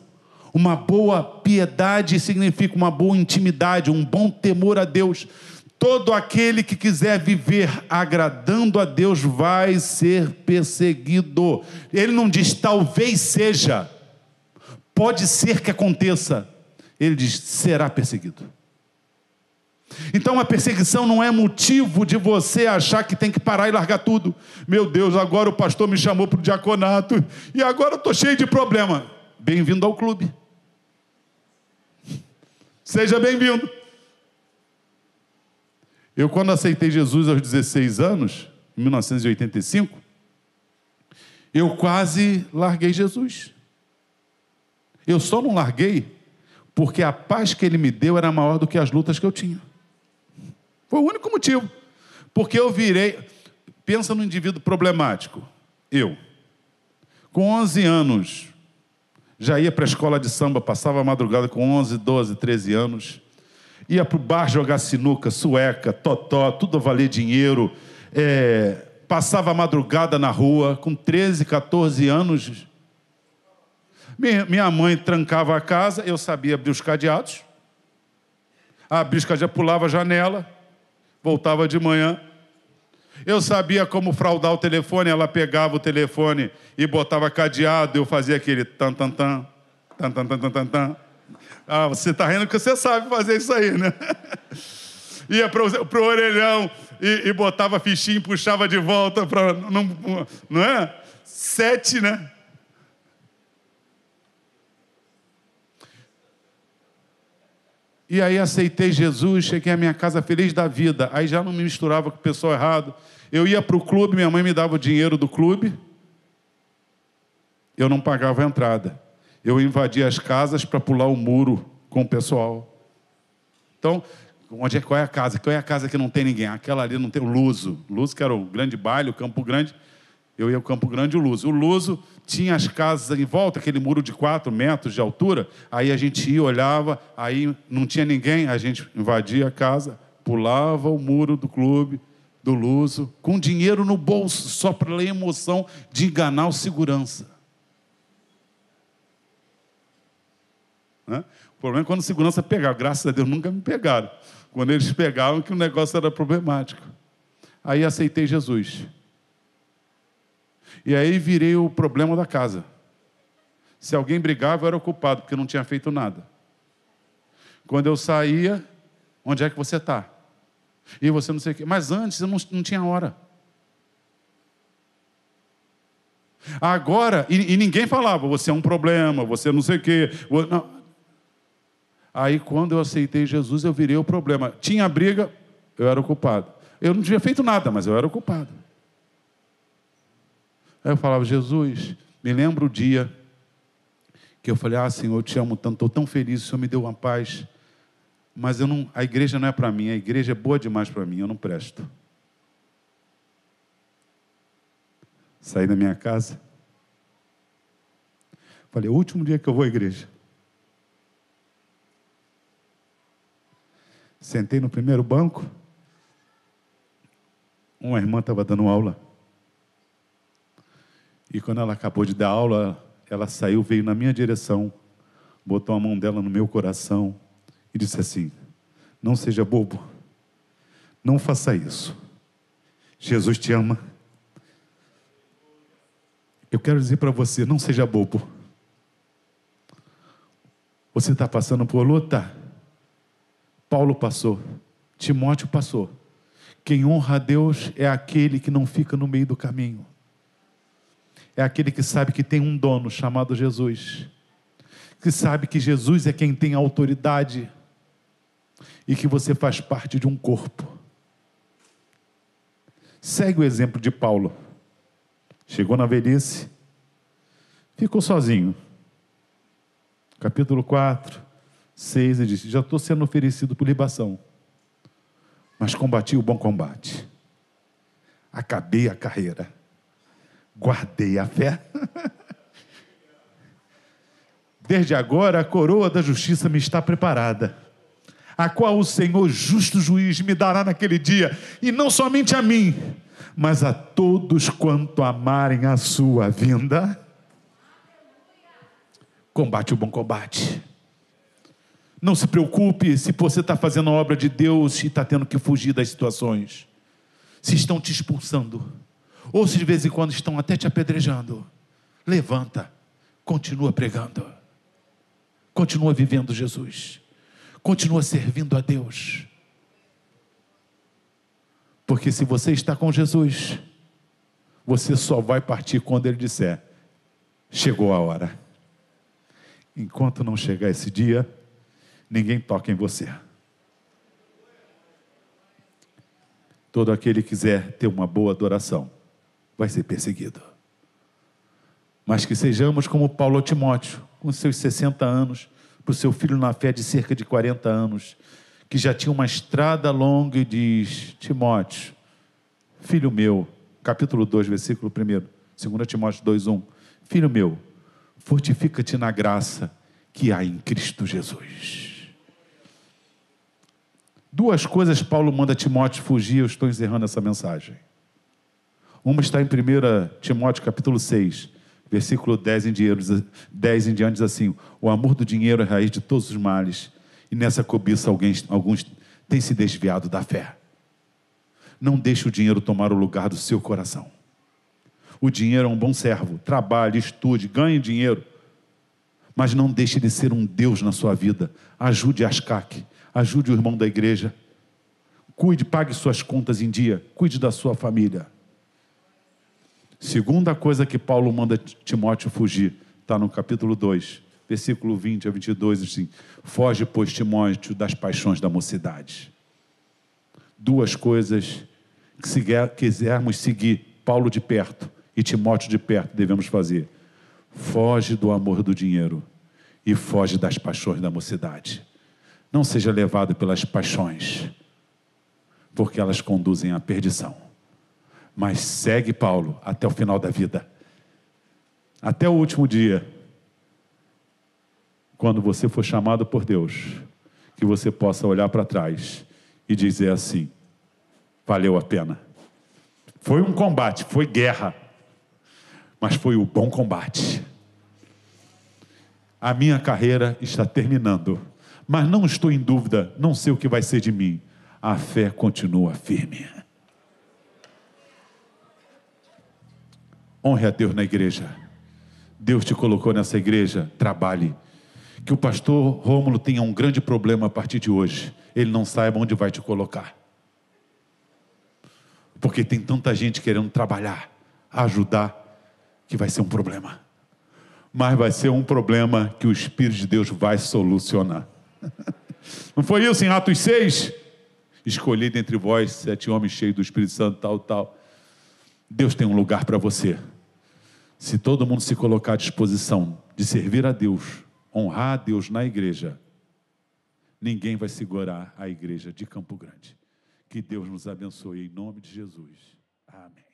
Uma boa piedade significa uma boa intimidade, um bom temor a Deus. Todo aquele que quiser viver agradando a Deus vai ser perseguido. Ele não diz talvez seja, pode ser que aconteça. Ele diz será perseguido. Então a perseguição não é motivo de você achar que tem que parar e largar tudo. Meu Deus, agora o pastor me chamou para o diaconato e agora eu estou cheio de problema. Bem-vindo ao clube. Seja bem-vindo. Eu, quando aceitei Jesus aos dezesseis anos, em mil novecentos e oitenta e cinco, eu quase larguei Jesus. Eu só não larguei porque a paz que ele me deu era maior do que as lutas que eu tinha. Foi o único motivo. Porque eu virei... Pensa no indivíduo problemático. Eu, com onze anos, já ia para a escola de samba, passava a madrugada com onze, doze, treze anos... Ia para o bar jogar sinuca, sueca, totó, tudo a valer dinheiro. É, passava a madrugada na rua, com treze, quatorze anos. Minha, minha mãe trancava a casa, eu sabia abrir os cadeados. Abria os cadeados, pulava a janela, voltava de manhã. Eu sabia como fraudar o telefone, ela pegava o telefone e botava cadeado, eu fazia aquele tan-tan-tan, tan-tan-tan-tan-tan. Ah, você está rindo porque você sabe fazer isso aí, né? Ia para o orelhão e, e botava fichinha e puxava de volta para... Não, não é? Sete, né? E aí aceitei Jesus, cheguei à minha casa feliz da vida. Aí já não me misturava com o pessoal errado. Eu ia para o clube, minha mãe me dava o dinheiro do clube. Eu não pagava a entrada. Eu invadia as casas para pular o muro com o pessoal. Então, onde é, qual é a casa? Qual é a casa que não tem ninguém? Aquela ali não tem, o Luso. O Luso que era o grande baile, o Campo Grande. Eu ia ao Campo Grande e o Luso. O Luso tinha as casas em volta, aquele muro de quatro metros de altura. Aí a gente ia, olhava, aí não tinha ninguém. A gente invadia a casa, pulava o muro do clube, do Luso, com dinheiro no bolso, só pela emoção de enganar o segurança. Né? O problema é quando a segurança pegava. Graças a Deus nunca me pegaram. Quando eles pegavam, que o negócio era problemático. Aí aceitei Jesus. E aí virei o problema da casa. Se alguém brigava, eu era o culpado, porque não tinha feito nada. Quando eu saía, onde é que você está? E você não sei o quê. Mas antes eu não, não tinha hora. Agora, e, e ninguém falava, você é um problema, você não sei o quê. Não. Aí, quando eu aceitei Jesus, eu virei o problema. Tinha briga, eu era o culpado. Eu não tinha feito nada, mas eu era o culpado. Aí eu falava, Jesus, me lembro o dia que eu falei, ah, Senhor, eu te amo tanto, estou tão feliz, o Senhor me deu uma paz, mas eu não, a igreja não é para mim, a igreja é boa demais para mim, eu não presto. Saí da minha casa, falei, o último dia que eu vou à igreja. Sentei no primeiro banco, uma irmã estava dando aula, e quando ela acabou de dar aula, ela saiu, veio na minha direção, botou a mão dela no meu coração, e disse assim, não seja bobo, não faça isso, Jesus te ama, eu quero dizer para você, não seja bobo, você está passando por luta? Paulo passou, Timóteo passou. Quem honra a Deus é aquele que não fica no meio do caminho. é aquele que sabe que tem um dono chamado Jesus, que sabe que Jesus é quem tem autoridade e que você faz parte de um corpo. Segue o exemplo de Paulo. Chegou na velhice, ficou sozinho. Capítulo quatro, seis, ele disse: já estou sendo oferecido por libação, mas combati o bom combate, acabei a carreira, guardei a fé. Desde agora a coroa da justiça me está preparada, a qual o Senhor, justo juiz, me dará naquele dia, e não somente a mim, mas a todos quanto amarem a sua vinda. Combate o bom combate. Não se preocupe se você está fazendo a obra de Deus e está tendo que fugir das situações, se estão te expulsando, ou se de vez em quando estão até te apedrejando. Levanta, continua pregando, continua vivendo Jesus, continua servindo a Deus, porque se você está com Jesus, você só vai partir quando Ele disser: chegou a hora. Enquanto não chegar esse dia, ninguém toca em você. Todo aquele que quiser ter uma boa adoração vai ser perseguido, mas que sejamos como Paulo a Timóteo, com seus sessenta anos, para o seu filho na fé de cerca de quarenta anos, que já tinha uma estrada longa, e diz: Timóteo, filho meu, capítulo dois, versículo um, dois Timóteo dois, um, filho meu, fortifica-te na graça que há em Cristo Jesus. Duas coisas Paulo manda Timóteo fugir, eu estou encerrando essa mensagem. Uma está em primeiro Timóteo capítulo seis, versículo dez em diante, dez em diante diz assim: o amor do dinheiro é a raiz de todos os males, e nessa cobiça alguém, alguns têm se desviado da fé. Não deixe o dinheiro tomar o lugar do seu coração. O dinheiro é um bom servo, trabalhe, estude, ganhe dinheiro, mas não deixe de ser um Deus na sua vida. Ajude as C A C, ajude o irmão da igreja, cuide, pague suas contas em dia, cuide da sua família. Segunda coisa que Paulo manda Timóteo fugir, está no capítulo dois, versículo vinte a vinte e dois, assim: foge, pois, Timóteo, das paixões da mocidade. Duas coisas que, se quisermos seguir Paulo de perto e Timóteo de perto, devemos fazer: foge do amor do dinheiro e foge das paixões da mocidade. Não seja levado pelas paixões, porque elas conduzem à perdição. Mas segue Paulo até o final da vida, até o último dia. Quando você for chamado por Deus, que você possa olhar para trás e dizer assim: valeu a pena. Foi um combate, foi guerra, mas foi o bom combate. A minha carreira está terminando, mas não estou em dúvida, não sei o que vai ser de mim. A fé continua firme. Honre a Deus na igreja. Deus te colocou nessa igreja, trabalhe. Que o pastor Rômulo tenha um grande problema a partir de hoje: ele não saiba onde vai te colocar, porque tem tanta gente querendo trabalhar, ajudar, que vai ser um problema. Mas vai ser um problema que o Espírito de Deus vai solucionar. Não foi isso em Atos seis? Escolhi dentre vós sete homens cheios do Espírito Santo, tal, tal. Deus tem um lugar para você, se todo mundo se colocar à disposição de servir a Deus, honrar a Deus na igreja. Ninguém vai segurar a igreja de Campo Grande. Que Deus nos abençoe em nome de Jesus. Amém.